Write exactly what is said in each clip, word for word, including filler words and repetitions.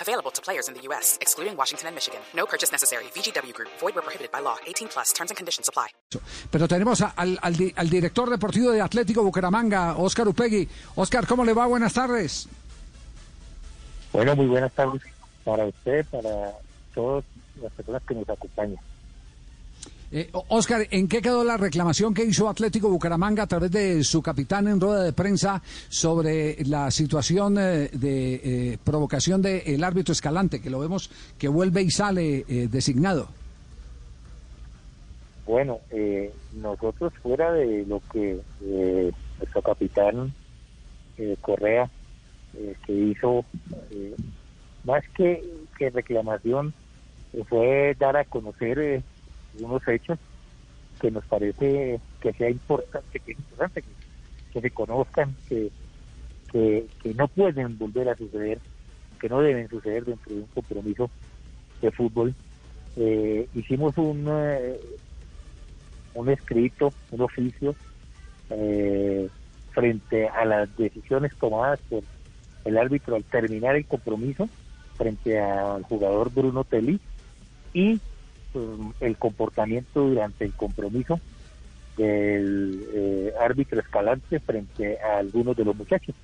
Available to players in the U S, excluding Washington and Michigan. No purchase necessary. V G W Group. Void where prohibited by law. eighteen plus. Terms and conditions apply. Pero tenemos a, al, al, di, al director deportivo de Atlético Bucaramanga, Óscar Upegui. Óscar, ¿cómo le va? Buenas tardes. Bueno, muy buenas tardes para usted, para todas las personas que nos acompañan. Eh, Óscar, ¿en qué quedó la reclamación que hizo Atlético Bucaramanga a través de su capitán en rueda de prensa sobre la situación eh, de eh, provocación del árbitro Escalante, que lo vemos que vuelve y sale eh, designado? Bueno, eh, nosotros fuera de lo que eh, nuestro capitán eh, Correa eh, que hizo, eh, más que, que reclamación, eh, fue dar a conocer Eh, unos hechos que nos parece que sea importante, que es importante que, que se conozcan, que, que, que no pueden volver a suceder, que no deben suceder dentro de un compromiso de fútbol. Eh, hicimos un eh, un escrito, un oficio eh, frente a las decisiones tomadas por el árbitro al terminar el compromiso frente al jugador Bruno Teli y el comportamiento durante el compromiso del eh, árbitro Escalante frente a algunos de los muchachos.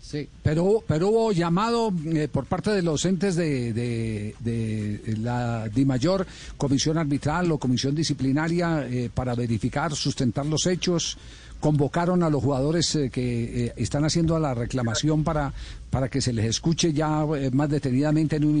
Sí, pero, pero hubo llamado eh, por parte de los entes de, de, de la DIMAYOR, comisión arbitral o comisión disciplinaria, eh, para verificar, sustentar los hechos. Convocaron a los jugadores eh, que eh, están haciendo la reclamación para, para que se les escuche ya eh, más detenidamente en un...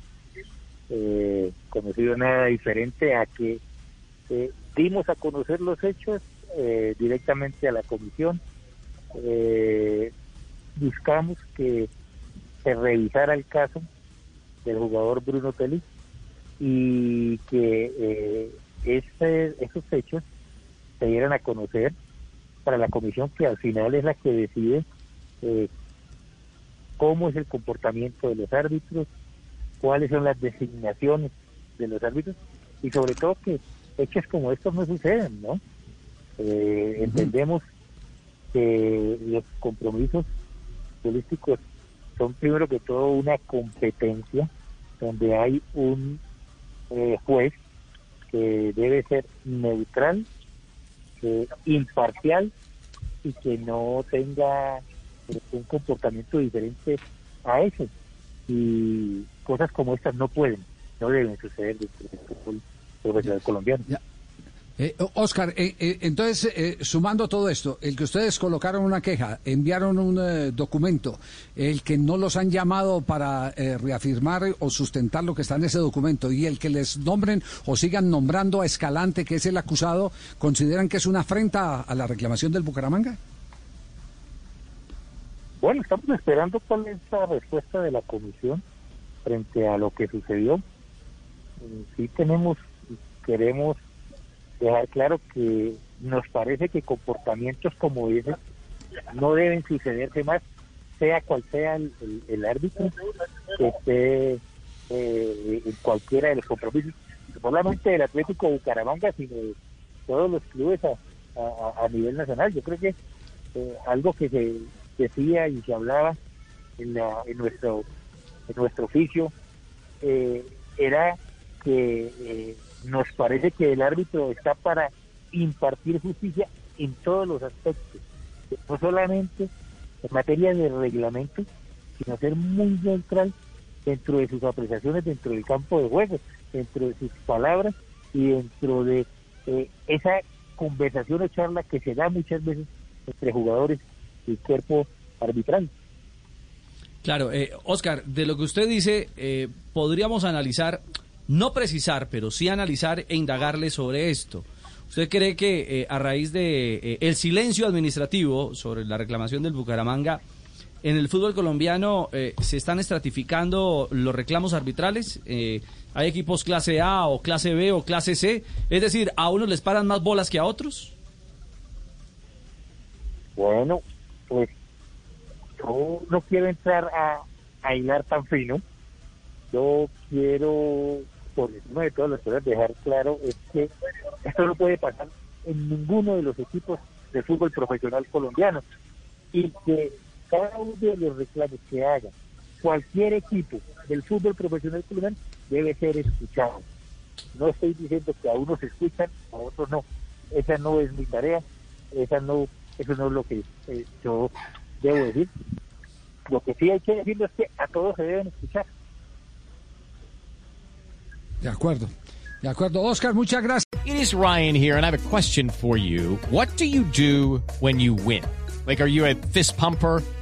eh, conocido nada diferente a que eh, dimos a conocer los hechos eh, directamente a la comisión. Eh, buscamos que se revisara el caso del jugador Bruno Félix y que eh, este, esos hechos se dieran a conocer para la comisión, que al final es la que decide eh, cómo es el comportamiento de los árbitros, cuáles son las designaciones de los árbitros, y sobre todo que hechos como estos no suceden, ¿no? Eh, uh-huh. Entendemos que los compromisos futbolísticos son primero que todo una competencia donde hay un eh, juez que debe ser neutral, eh, imparcial y que no tenga un comportamiento diferente a ese, y cosas como estas no pueden, no deben suceder dentro del fútbol profesional colombiano. Eh, Óscar, eh, eh, entonces, eh, sumando todo esto, el que ustedes colocaron una queja, enviaron un eh, documento, el que no los han llamado para eh, reafirmar o sustentar lo que está en ese documento, y el que les nombren o sigan nombrando a Escalante, que es el acusado, ¿consideran que es una afrenta a la reclamación del Bucaramanga? Bueno, estamos esperando cuál es la respuesta de la comisión frente a lo que sucedió. Sí tenemos, queremos dejar claro que nos parece que comportamientos como ese no deben sucederse más, sea cual sea el, el, el árbitro que esté eh, en cualquiera de los compromisos, no solamente del Atlético Bucaramanga, sino de todos los clubes a, a, a nivel nacional. Yo creo que eh, algo que se decía y que hablaba en, la, en nuestro en nuestro oficio eh, era que eh, nos parece que el árbitro está para impartir justicia en todos los aspectos, no solamente en materia de reglamento, sino ser muy neutral dentro de sus apreciaciones, dentro del campo de juego, dentro de sus palabras y dentro de eh, esa conversación o charla que se da muchas veces entre jugadores y cuerpo arbitral. Claro, eh, Óscar, de lo que usted dice, eh, podríamos analizar, no precisar, pero sí analizar e indagarle sobre esto. ¿Usted cree que eh, a raíz de eh, el silencio administrativo sobre la reclamación del Bucaramanga, en el fútbol colombiano eh, se están estratificando los reclamos arbitrales? Eh, ¿Hay equipos clase A o clase B o clase C? Es decir, ¿a unos les paran más bolas que a otros? Bueno, pues yo no quiero entrar a, a hilar tan fino. Yo quiero, por encima de todas las cosas, dejar claro es que esto no puede pasar en ninguno de los equipos de fútbol profesional colombiano, y que cada uno de los reclamos que haga cualquier equipo del fútbol profesional colombiano debe ser escuchado. No estoy diciendo que a unos se escuchan, a otros no. Esa no es mi tarea, esa no, eso no es lo que eh, yo debo decir. Lo que sí hay que decir es que a todos se deben escuchar. De acuerdo. De acuerdo, Oscar, muchas gracias. It is Ryan here, and I have a question for you. What do you do when you win? Like, are you a fist pumper,